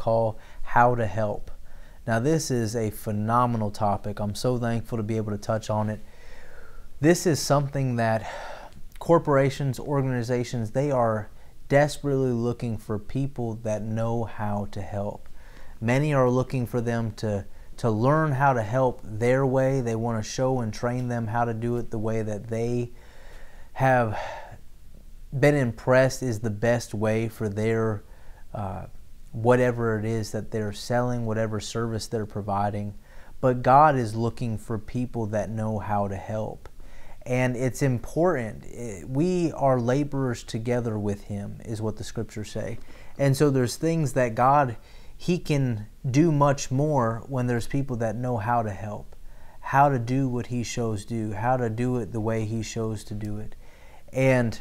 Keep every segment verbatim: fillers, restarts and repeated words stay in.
call How to Help. Now this is a phenomenal topic. I'm so thankful to be able to touch on it. This is something that corporations, organizations, they are desperately looking for people that know how to help. Many are looking for them to to learn how to help their way. They want to show and train them how to do it the way that they have been impressed is the best way for their uh, whatever it is that they're selling, whatever service they're providing. But God is looking for people that know how to help. And it's important. We are laborers together with Him is what the scriptures say. And so there's things that God, He can do much more when there's people that know how to help, how to do what He shows do, how to do it the way He shows to do it. And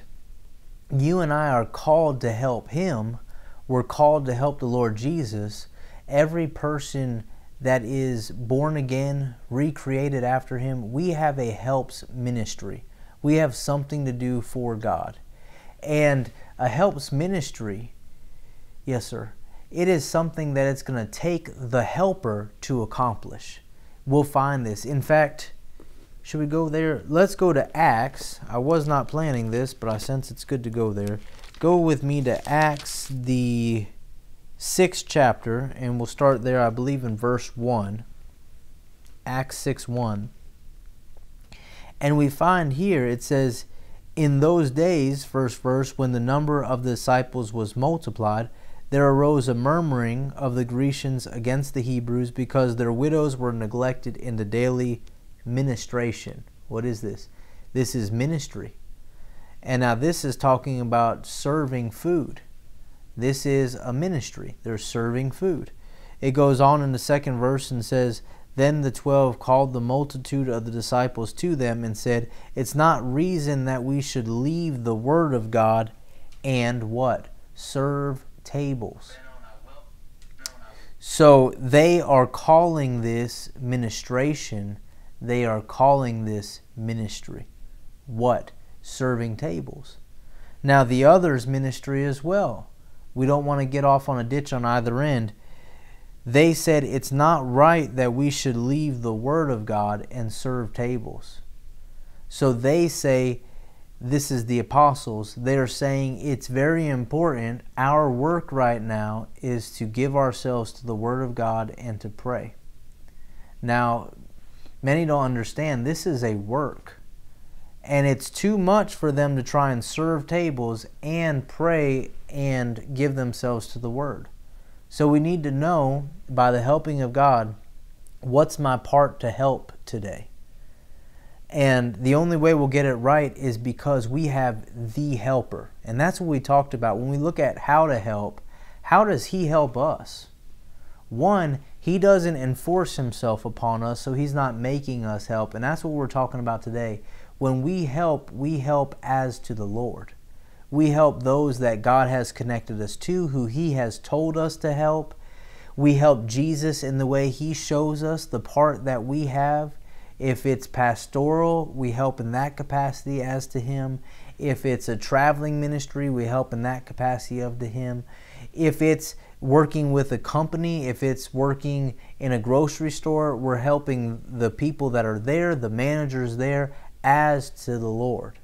you and I are called to help Him. We're called to help the Lord Jesus. Every person that is born again, recreated after Him, we have a helps ministry. We have something to do for God. And a helps ministry, yes, sir, it is something that it's going to take the helper to accomplish. We'll find this. In fact, should we go there? Let's go to Acts. I was not planning this, but I sense it's good to go there. Go with me to Acts, the sixth chapter, and we'll start there, I believe, in verse one. Acts six one. And we find here, it says, "In those days," first verse, "when the number of the disciples was multiplied, there arose a murmuring of the Grecians against the Hebrews, because their widows were neglected in the daily ministration." What is this? This is ministry. And now this is talking about serving food. This is a ministry. They're serving food. It goes on in the second verse and says, "Then the twelve called the multitude of the disciples to them and said, it's not reason that we should leave the word of God and" what? "Serve tables." So they are calling this ministration, they are calling this ministry what? Serving tables. Now the others ministry as well. We don't want to get off on a ditch on either end. They said it's not right that we should leave the word of God and serve tables. So they say, this is the apostles, they're saying it's very important. Our work right now is to give ourselves to the word of God and to pray. Now, many don't understand this is a work. And it's too much for them to try and serve tables and pray and give themselves to the word. So we need to know by the helping of God, what's my part to help today? And the only way we'll get it right is because we have the helper. And that's what we talked about. When we look at how to help, how does He help us? One, He doesn't enforce Himself upon us, so He's not making us help. And that's what we're talking about today. When we help, we help as to the Lord. We help those that God has connected us to, who He has told us to help. We help Jesus in the way He shows us the part that we have. If it's pastoral, we help in that capacity as to Him. If it's a traveling ministry, we help in that capacity of to Him. If it's working with a company, if it's working in a grocery store, we're helping the people that are there, the managers there, as to the Lord.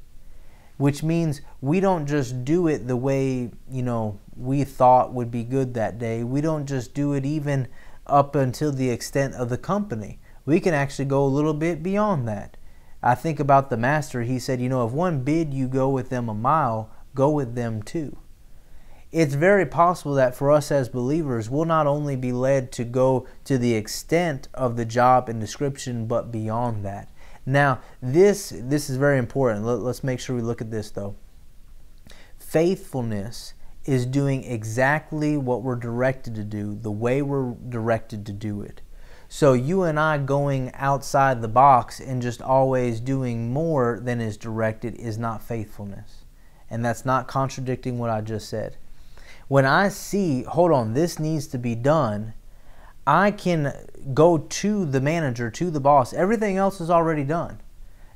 Which means we don't just do it the way, you know, we thought would be good that day. We don't just do it even up until the extent of the company. We can actually go a little bit beyond that. I think about the master. He said, you know, if one bid you go with them a mile, go with them too. It's very possible that for us as believers, we'll not only be led to go to the extent of the job and description, but beyond that. Now, this, this is very important. Let, let's make sure we look at this though. Faithfulness is doing exactly what we're directed to do, the way we're directed to do it. So you and I going outside the box and just always doing more than is directed is not faithfulness. And that's not contradicting what I just said. When I see, hold on, this needs to be done, I can go to the manager, to the boss. Everything else is already done.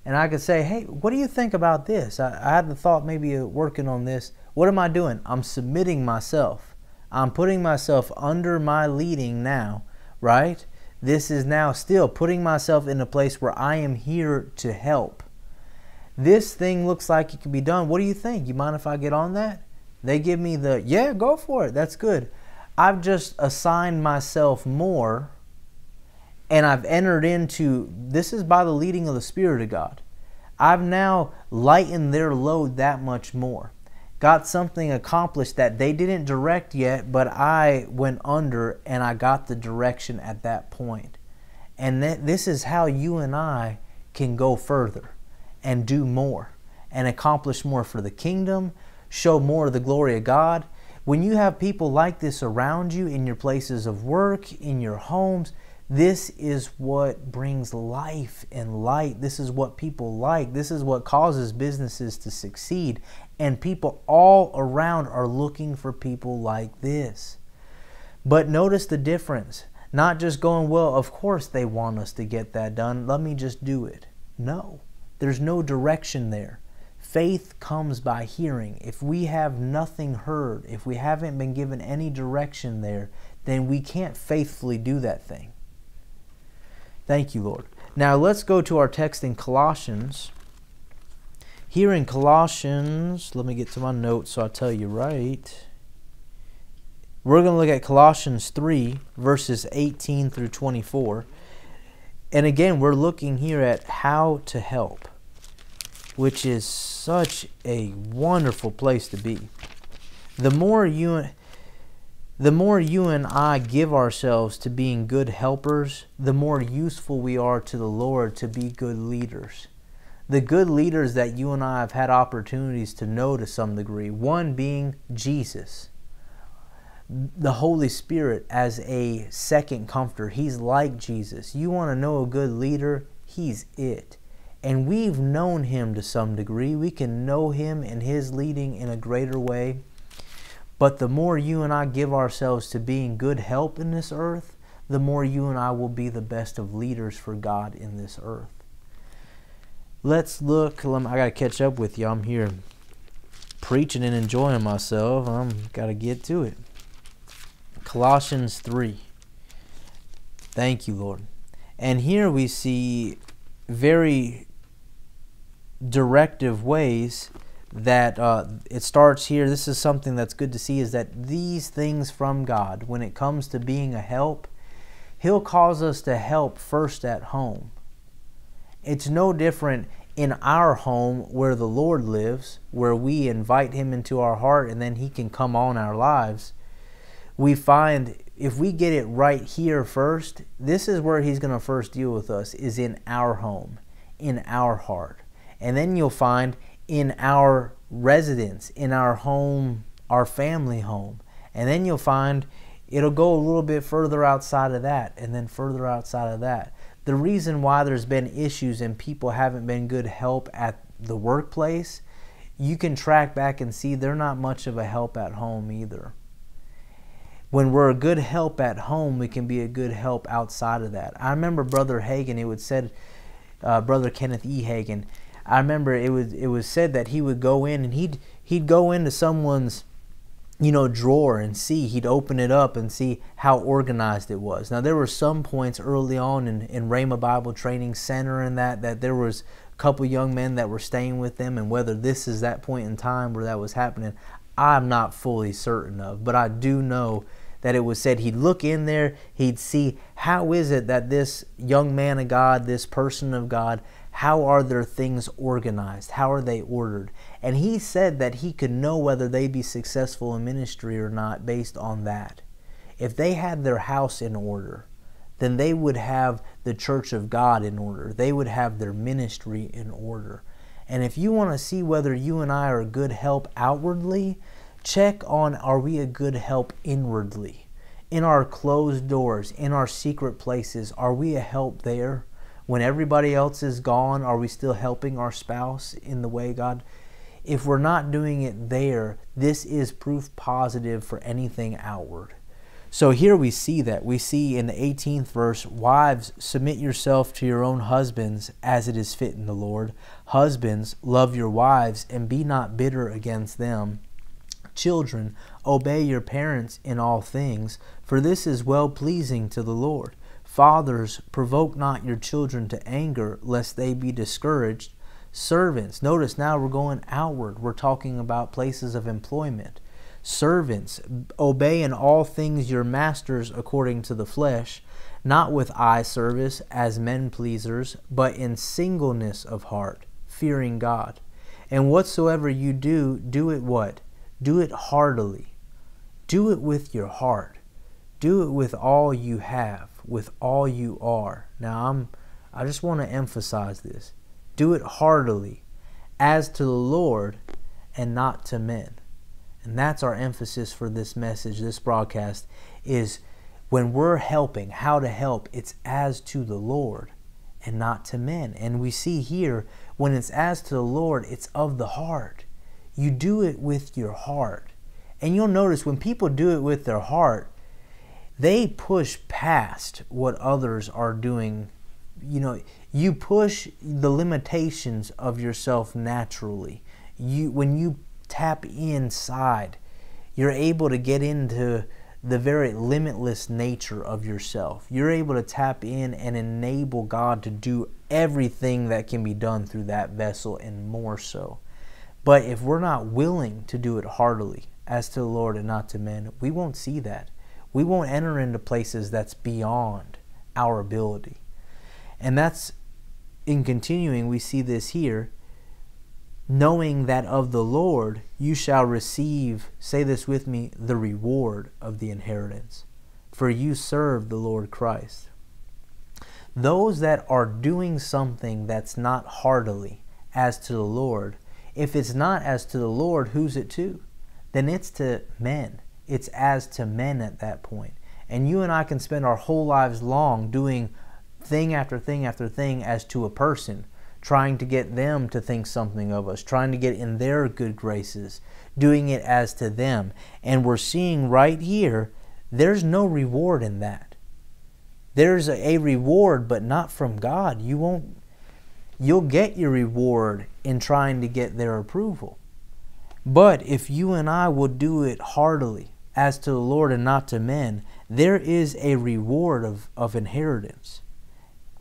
And I could say, hey, what do you think about this? I, I had the thought maybe of working on this. What am I doing? I'm submitting myself. I'm putting myself under my leading now, right? This is now still putting myself in a place where I am here to help. This thing looks like it can be done. What do you think? You mind if I get on that? They give me the, yeah, go for it. That's good. I've just assigned myself more, and I've entered into, this is by the leading of the Spirit of God. I've now lightened their load that much more. Got something accomplished that they didn't direct yet, but I went under and I got the direction at that point. And th- this is how you and I can go further and do more and accomplish more for the kingdom, show more of the glory of God. When you have people like this around you in your places of work, in your homes, this is what brings life and light. This is what people like. This is what causes businesses to succeed. And people all around are looking for people like this. But notice the difference. Not just going, well, of course they want us to get that done. Let me just do it. No, there's no direction there. Faith comes by hearing. If we have nothing heard, if we haven't been given any direction there, then we can't faithfully do that thing. Thank you, Lord. Now let's go to our text in Colossians. Here in Colossians, let me get to my notes so I'll tell you right. We're going to look at Colossians three, verses eighteen through twenty-four. And again, we're looking here at how to help, which is such a wonderful place to be. The more you, the more you and I give ourselves to being good helpers, the more useful we are to the Lord to be good leaders. The good leaders that you and I have had opportunities to know to some degree, one being Jesus, the Holy Spirit as a second comforter. He's like Jesus. You want to know a good leader? He's it. And we've known him to some degree. We can know him and his leading in a greater way. But the more you and I give ourselves to being good help in this earth, the more you and I will be the best of leaders for God in this earth. Let's look. I got to catch up with you. I'm here preaching and enjoying myself. I've got to get to it. Colossians three. Thank you, Lord. And here we see very directive ways that uh, it starts here. This is something that's good to see, is that these things from God, when it comes to being a help, He'll cause us to help first at home. It's no different in our home where the Lord lives, where we invite Him into our heart and then He can come on our lives. We find if we get it right here first, this is where He's going to first deal with us, is in our home, in our heart. And then you'll find in our residence, in our home, our family home. And then you'll find it'll go a little bit further outside of that and then further outside of that. The reason why there's been issues and people haven't been good help at the workplace, you can track back and see they're not much of a help at home either. When we're a good help at home, we can be a good help outside of that. I remember Brother Hagin, it was said, uh, Brother Kenneth E. Hagin, I remember it was it was said that he would go in and he'd he'd go into someone's, you know, drawer and see, he'd open it up and see how organized it was. Now there were some points early on in, in Rhema Bible Training Center and that, that there was a couple young men that were staying with them, and whether this is that point in time where that was happening, I'm not fully certain of, but I do know that it was said he'd look in there, he'd see how is it that this young man of God, this person of God, how are their things organized? How are they ordered? And he said that he could know whether they'd be successful in ministry or not based on that. If they had their house in order, then they would have the church of God in order. They would have their ministry in order. And if you want to see whether you and I are a good help outwardly, check on, are we a good help inwardly? In our closed doors, in our secret places, are we a help there? When everybody else is gone, are we still helping our spouse in the way God? If we're not doing it there, this is proof positive for anything outward. So here we see that. We see in the eighteenth verse, wives, submit yourself to your own husbands as it is fit in the Lord. Husbands, love your wives and be not bitter against them. Children, obey your parents in all things, for this is well-pleasing to the Lord. Fathers, provoke not your children to anger, lest they be discouraged. Servants, notice now we're going outward. We're talking about places of employment. Servants, obey in all things your masters according to the flesh, not with eye service as men-pleasers, but in singleness of heart, fearing God. And whatsoever you do, do it what? Do it heartily. Do it with your heart. Do it with all you have, with all you are. Now, I'm, I just want to emphasize this. Do it heartily, as to the Lord and not to men. And that's our emphasis for this message, this broadcast, is when we're helping, how to help, it's as to the Lord and not to men. And we see here, when it's as to the Lord, it's of the heart. You do it with your heart. And you'll notice when people do it with their heart, they push past what others are doing. You know, you push the limitations of yourself naturally. You, when you tap inside, you're able to get into the very limitless nature of yourself. You're able to tap in and enable God to do everything that can be done through that vessel and more so. But if we're not willing to do it heartily, as to the Lord and not to men, we won't see that. We won't enter into places that's beyond our ability. And that's, in continuing, we see this here, knowing that of the Lord you shall receive, say this with me, the reward of the inheritance, for you serve the Lord Christ. Those that are doing something that's not heartily as to the Lord, if it's not as to the Lord, who's it to? Then it's to men. It's as to men at that point. And you and I can spend our whole lives long doing thing after thing after thing as to a person, trying to get them to think something of us, trying to get in their good graces, doing it as to them. And we're seeing right here, there's no reward in that. There's a, a reward, but not from God. You won't, you'll get your reward in trying to get their approval. But if you and I will do it heartily, as to the Lord and not to men, there is a reward of, of inheritance,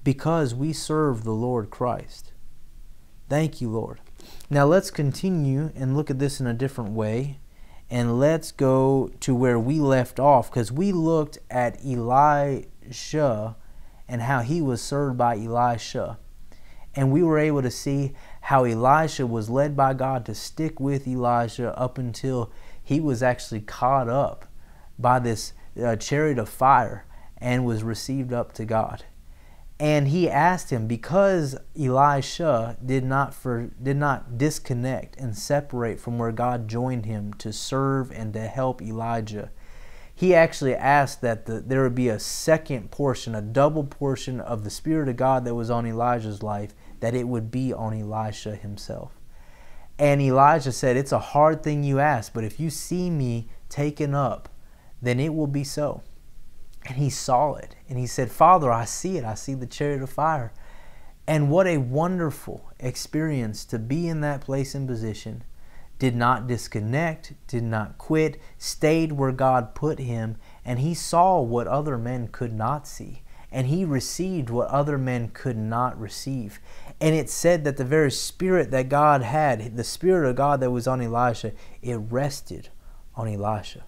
because we serve the Lord Christ. Thank you, Lord. Now let's continue and look at this in a different way. And let's go to where we left off, because we looked at Elisha and how he was served by Elisha. And we were able to see how Elisha was led by God to stick with Elijah up until he was actually caught up by this uh, chariot of fire and was received up to God. And he asked him, because Elisha did not, for, did not disconnect and separate from where God joined him to serve and to help Elijah, he actually asked that the, there would be a second portion, a double portion of the Spirit of God that was on Elijah's life, that it would be on Elisha himself. And Elijah said, it's a hard thing you ask, but if you see me taken up, then it will be so. And he saw it. And he said, Father, I see it. I see the chariot of fire. And what a wonderful experience to be in that place and position. Did not disconnect, did not quit, stayed where God put him. And he saw what other men could not see. And he received what other men could not receive. And it said that the very Spirit that God had, the Spirit of God that was on Elisha, it rested on Elisha.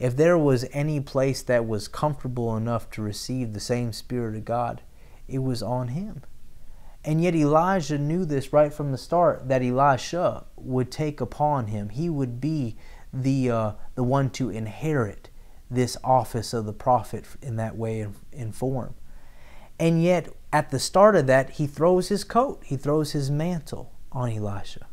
If there was any place that was comfortable enough to receive the same Spirit of God, it was on him. And yet Elijah knew this right from the start, that Elisha would take upon him. He would be the, uh, the one to inherit this office of the prophet in that way and form. And yet at the start of that, he throws his coat, he throws his mantle on Elisha.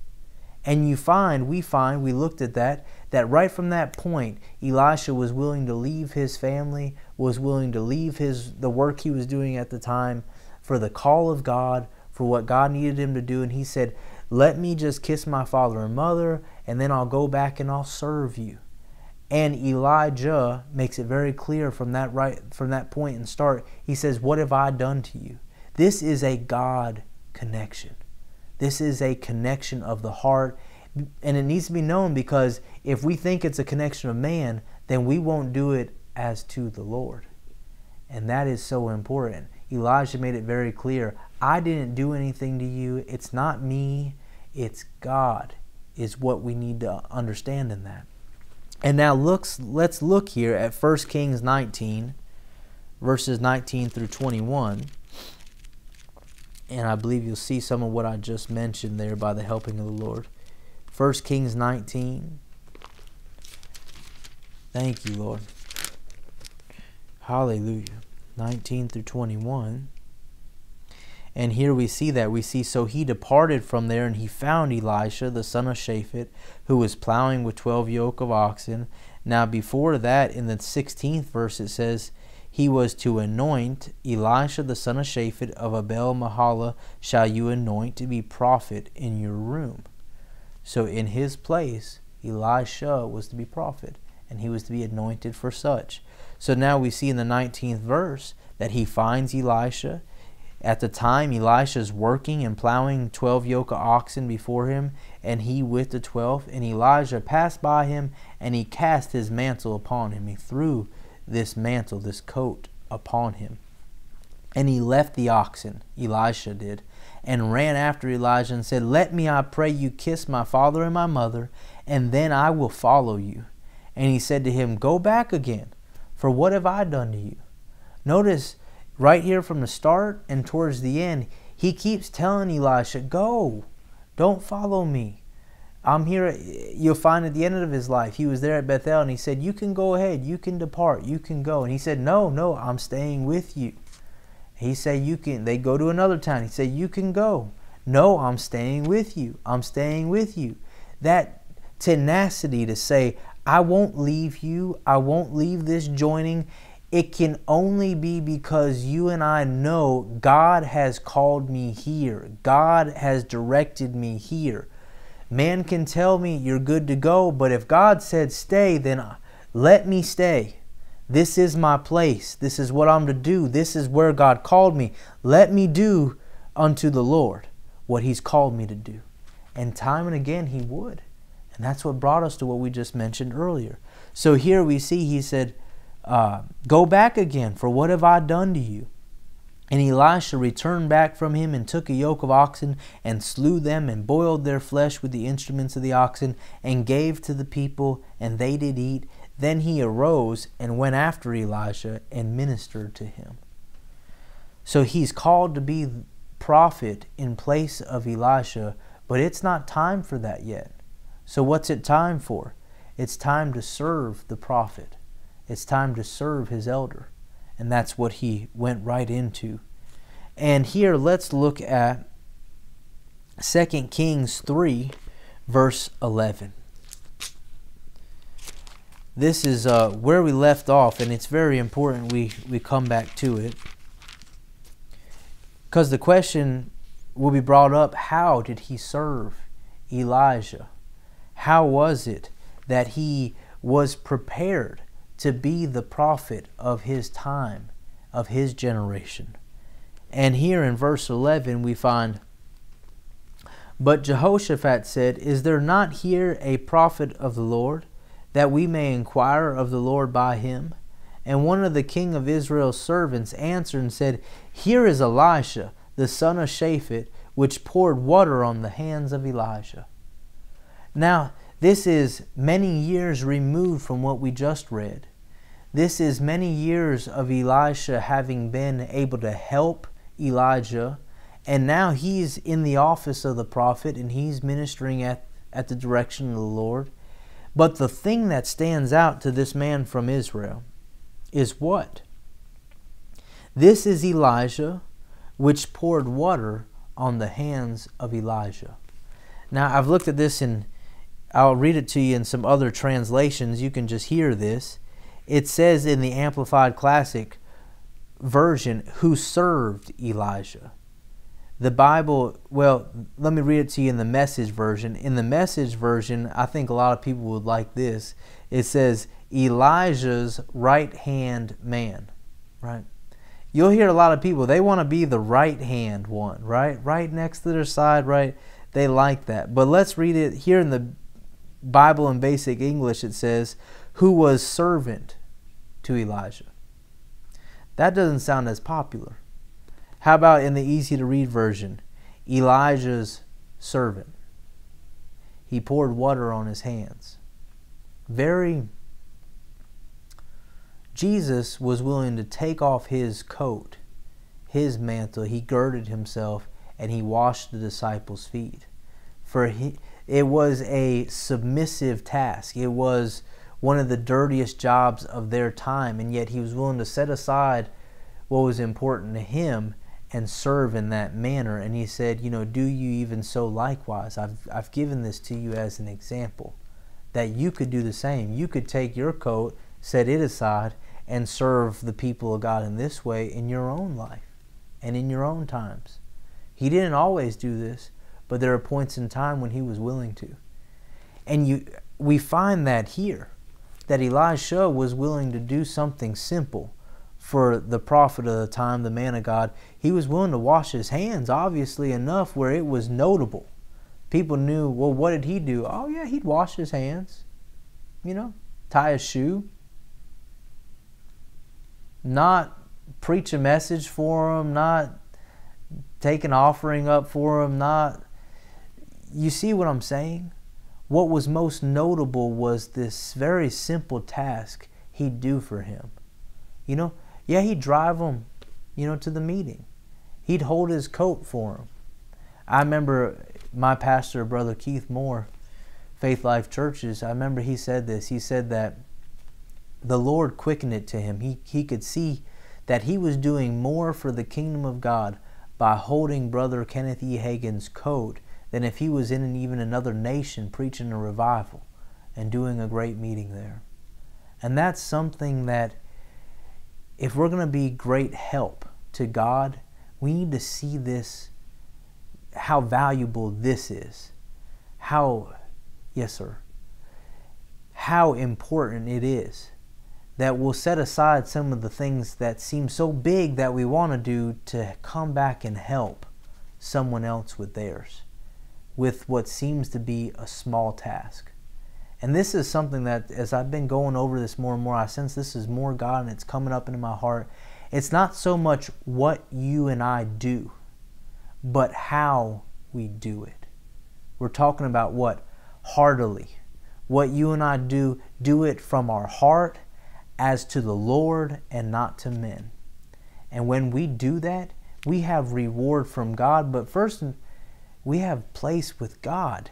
And you find, we find, we looked at that, that right from that point, Elisha was willing to leave his family, was willing to leave his the work he was doing at the time for the call of God, for what God needed him to do. And he said, let me just kiss my father and mother, and then I'll go back and I'll serve you. And Elijah makes it very clear from that right from that point and start, he says, what have I done to you? This is a God connection. This is a connection of the heart. And it needs to be known, because if we think it's a connection of man, then we won't do it as to the Lord. And that is so important. Elijah made it very clear. I didn't do anything to you. It's not me. It's God is what we need to understand in that. And now looks, let's look here at First Kings nineteen, verses nineteen through twenty-one. And I believe you'll see some of what I just mentioned there by the helping of the Lord. First Kings nineteen. Thank you, Lord. Hallelujah. nineteen through twenty-one. And here we see that. We see, so he departed from there, and he found Elisha, the son of Shaphat, who was plowing with twelve yoke of oxen. Now before that, in the sixteenth verse, it says, he was to anoint Elisha, the son of Shaphat, of Abel Mahalah, shall you anoint to be prophet in your room. So in his place, Elisha was to be prophet, and he was to be anointed for such. So now we see in the nineteenth verse that he finds Elisha. At the time, Elisha is working and plowing twelve yoke of oxen before him, and he with the twelve. And Elijah passed by him, and he cast his mantle upon him. He threw this mantle, this coat, upon him. And he left the oxen, Elisha did, and ran after Elijah and said, let me, I pray you, kiss my father and my mother, and then I will follow you. And he said to him, go back again, for what have I done to you? Notice, right here from the start and towards the end, he keeps telling Elisha, go, don't follow me. I'm here. You'll find at the end of his life, he was there at Bethel, and he said, you can go ahead, you can depart, you can go. And he said, no, no, I'm staying with you. He said, you can, they go to another town. He said, you can go. No, I'm staying with you. I'm staying with you. That tenacity to say, I won't leave you. I won't leave this joining. It can only be because you and I know God has called me here. God has directed me here. Man can tell me you're good to go, but if God said stay, then let me stay. This is my place. This is what I'm to do. This is where God called me. Let me do unto the Lord what he's called me to do. And time and again he would. And that's what brought us to what we just mentioned earlier. So here we see he said, Uh, go back again, for what have I done to you? And Elisha returned back from him and took a yoke of oxen and slew them and boiled their flesh with the instruments of the oxen and gave to the people, and they did eat. Then he arose and went after Elisha and ministered to him. So he's called to be prophet in place of Elisha, but it's not time for that yet. So what's it time for? It's time to serve the prophet. It's time to serve his elder. And that's what he went right into. And here let's look at Second Kings three, verse eleven. This is uh, where we left off, and it's very important we, we come back to it. Because the question will be brought up, how did he serve Elijah? How was it that he was prepared to be the prophet of his time, of his generation? And here in verse eleven we find, but Jehoshaphat said, is there not here a prophet of the Lord, that we may inquire of the Lord by him? And one of the king of Israel's servants answered and said, here is Elisha, the son of Shaphat, which poured water on the hands of Elijah. Now, this is many years removed from what we just read. This is many years of Elisha having been able to help Elijah. And now he's in the office of the prophet, and he's ministering at, at the direction of the Lord. But the thing that stands out to this man from Israel is what? This is Elijah, which poured water on the hands of Elijah. Now, I've looked at this in, I'll read it to you in some other translations. You can just hear this. It says in the Amplified Classic version, who served Elijah. The Bible, well, let me read it to you in the Message version. In the Message version, I think a lot of people would like this. It says, Elijah's right-hand man, right? You'll hear a lot of people, they want to be the right-hand one, right? Right next to their side, right? They like that. But let's read it here in the Bible in basic English. It says, who was servant to Elijah. That doesn't sound as popular. How about in the easy to read version? Elijah's servant. He poured water on his hands. Very. Jesus was willing to take off his coat, his mantle. He girded himself and he washed the disciples' feet. For he, it was a submissive task. It was one of the dirtiest jobs of their time, and yet he was willing to set aside what was important to him and serve in that manner. And he said, you know, do you even so likewise? I've, I've given this to you as an example, that you could do the same. You could take your coat, set it aside, and serve the people of God in this way in your own life and in your own times. He didn't always do this, but there are points in time when he was willing to. And you, we find that here, that Elisha was willing to do something simple for the prophet of the time, the man of God. He was willing to wash his hands, obviously enough, where it was notable. People knew, well, what did he do? Oh, yeah, he'd wash his hands, you know, tie a shoe. Not preach a message for him, not take an offering up for him, not... You see what I'm saying? What was most notable was this very simple task he'd do for him. You know, yeah, he'd drive him, you know, to the meeting. He'd hold his coat for him. I remember my pastor, Brother Keith Moore, Faith Life Churches, I remember he said this. He said that the Lord quickened it to him. He, he could see that he was doing more for the kingdom of God by holding Brother Kenneth E. Hagin's coat than if he was in even another nation preaching a revival and doing a great meeting there. And that's something that, if we're going to be great help to God, we need to see this, how valuable this is. How, yes sir, how important it is that we'll set aside some of the things that seem so big that we want to do to come back and help someone else with theirs, with what seems to be a small task. And this is something that, as I've been going over this more and more, I sense this is more God, and it's coming up into my heart. It's not so much what you and I do, but how we do it. We're talking about what? Heartily. What you and I do, do it from our heart as to the Lord and not to men. And when we do that, we have reward from God, but first we have place with God.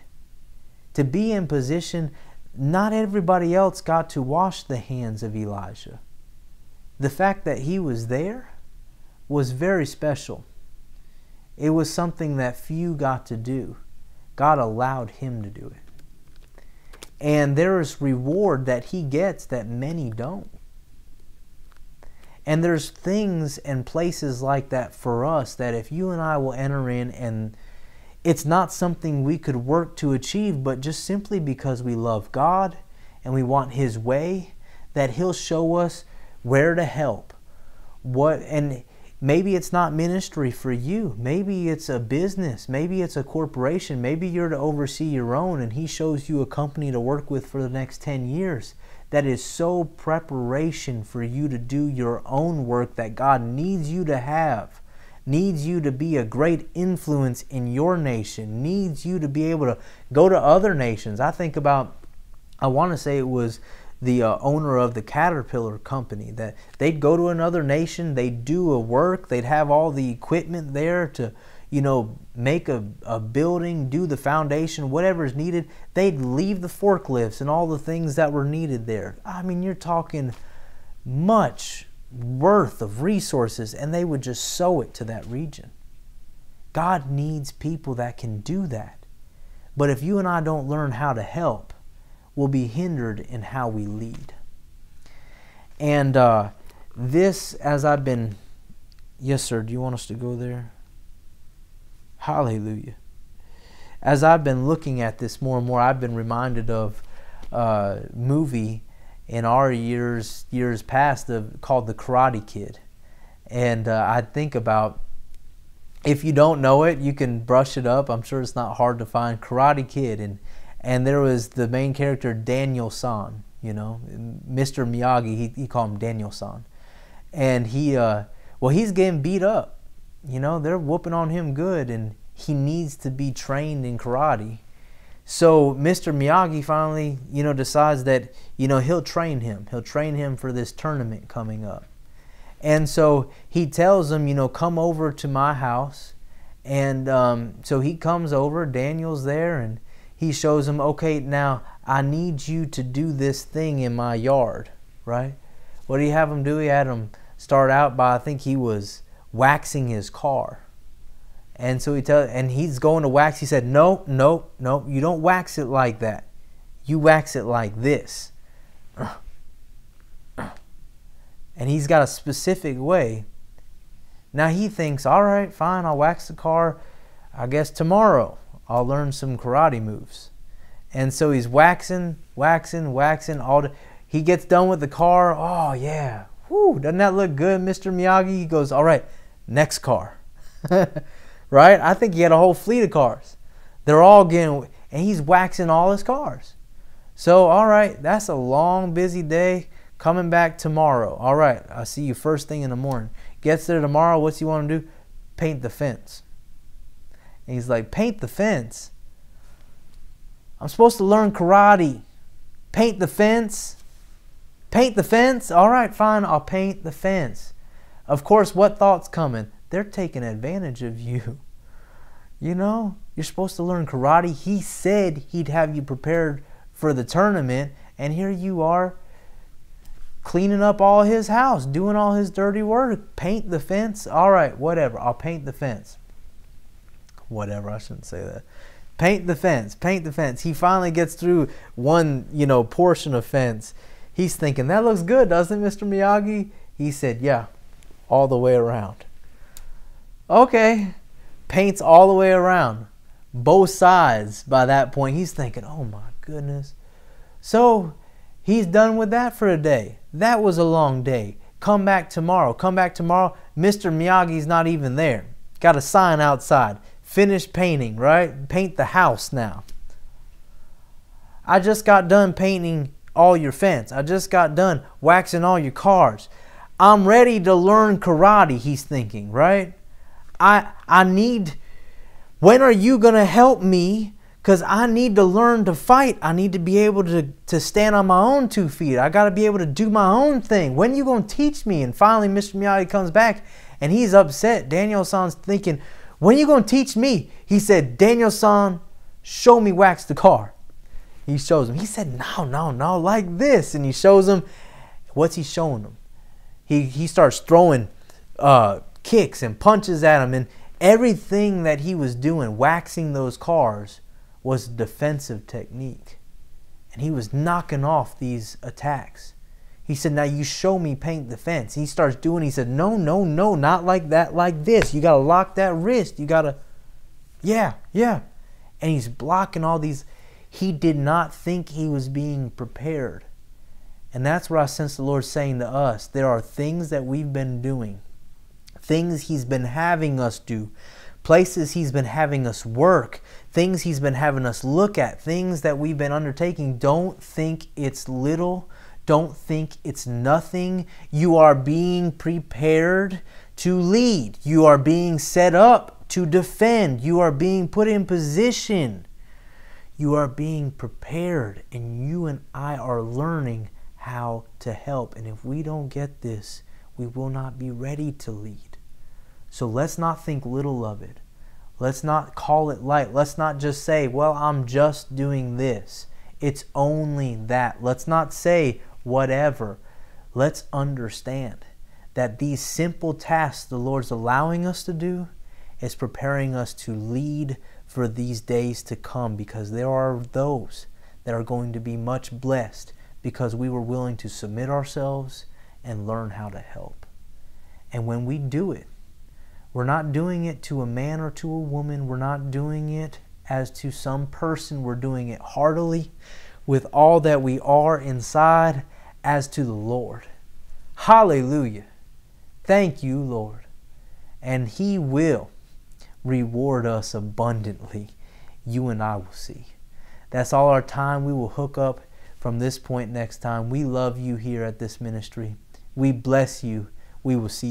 To be in position, not everybody else got to wash the hands of Elijah. The fact that he was there was very special. It was something that few got to do. God allowed him to do it. And there is reward that he gets that many don't. And there's things and places like that for us that if you and I will enter in, and it's not something we could work to achieve, but just simply because we love God and we want His way, that He'll show us where to help. What, and maybe it's not ministry for you. Maybe it's a business. Maybe it's a corporation. Maybe you're to oversee your own, and He shows you a company to work with for the next ten years. That is so preparation for you to do your own work that God needs you to have. Needs you to be a great influence in your nation, needs you to be able to go to other nations. I think about, I want to say it was the uh, owner of the Caterpillar company, that they'd go to another nation, they'd do a work, they'd have all the equipment there to, you know, make a, a building, do the foundation, whatever is needed. They'd leave the forklifts and all the things that were needed there. I mean, you're talking much worth of resources, and they would just sow it to that region. God needs people that can do that. But if you and I don't learn how to help, we'll be hindered in how we lead. And uh, this, as I've been, yes sir, do you want us to go there? Hallelujah. As I've been looking at this more and more, I've been reminded of a movie in our years years past, the, called The Karate Kid. And uh, I think about if you don't know it, you can brush it up. I'm sure it's not hard to find Karate Kid, and and there was the main character Daniel-san, you know, Mister Miyagi, he, he called him Daniel-san, and he uh well he's getting beat up, you know, they're whooping on him good, and he needs to be trained in karate. So Mister Miyagi finally, you know, decides that, you know, he'll train him. He'll train him for this tournament coming up. And so he tells him, you know, come over to my house. And um, so he comes over, Daniel's there, and he shows him, okay, now I need you to do this thing in my yard, right? What did he have him do? He had him start out by, I think he was waxing his car. And so he tells, and he's going to wax. He said, no, no, no, you don't wax it like that. You wax it like this. And he's got a specific way. Now he thinks, all right, fine, I'll wax the car. I guess tomorrow I'll learn some karate moves. And so he's waxing, waxing, waxing. All the, he gets done with the car. Oh, yeah. Whew, doesn't that look good, Mister Miyagi? He goes, all right, next car. Right? I think he had a whole fleet of cars. They're all getting, and he's waxing all his cars. So, all right, that's a long, busy day. Coming back tomorrow. All right, I'll see you first thing in the morning. Gets there tomorrow, what's he want to do? Paint the fence. And he's like, paint the fence? I'm supposed to learn karate. Paint the fence? Paint the fence? All right, fine, I'll paint the fence. Of course, what thought's coming? They're taking advantage of you. You know, you're supposed to learn karate. He said he'd have you prepared for the tournament, and here you are cleaning up all his house, doing all his dirty work. Paint the fence. All right, whatever. I'll paint the fence. Whatever, I shouldn't say that. Paint the fence, paint the fence. He finally gets through one, you know, portion of fence. He's thinking, that looks good, doesn't it, Mister Miyagi? He said, yeah, all the way around. Okay, paints all the way around, both sides. By that point, he's thinking, oh my goodness. So he's done with that for a day. That was a long day. Come back tomorrow, come back tomorrow. Mister Miyagi's not even there. Got a sign outside, finish painting, right? Paint the house now. I just got done painting all your fence. I just got done waxing all your cars. I'm ready to learn karate, he's thinking, right? I, I need, when are you going to help me? Because I need to learn to fight. I need to be able to, to stand on my own two feet. I got to be able to do my own thing. When are you going to teach me? And finally, Mister Miyagi comes back and he's upset. Daniel-san's thinking, when are you going to teach me? He said, Daniel-san, show me wax the car. He shows him. He said, no, no, no, like this. And he shows him. What's he showing him? He, he starts throwing uh, kicks and punches at him, and everything that he was doing, waxing those cars, was defensive technique, and he was knocking off these attacks. He said, now you show me paint the fence. He starts doing, he said, no, no, no, not like that, like this. You gotta lock that wrist, you gotta, yeah, yeah. And he's blocking all these. He did not think he was being prepared. And that's where I sense the Lord saying to us, there are things that we've been doing, things he's been having us do, places he's been having us work, things he's been having us look at, things that we've been undertaking. Don't think it's little. Don't think it's nothing. You are being prepared to lead. You are being set up to defend. You are being put in position. You are being prepared, and you and I are learning how to help. And if we don't get this, we will not be ready to lead. So let's not think little of it. Let's not call it light. Let's not just say, well, I'm just doing this. It's only that. Let's not say whatever. Let's understand that these simple tasks the Lord's allowing us to do is preparing us to lead for these days to come, because there are those that are going to be much blessed because we were willing to submit ourselves and learn how to help. And when we do it, we're not doing it to a man or to a woman. We're not doing it as to some person. We're doing it heartily with all that we are inside as to the Lord. Hallelujah. Thank you, Lord. And he will. reward us abundantly, you and I will see. That's all our time. We will hook up from this point next time. We love you here at this ministry. We bless you. We will see you.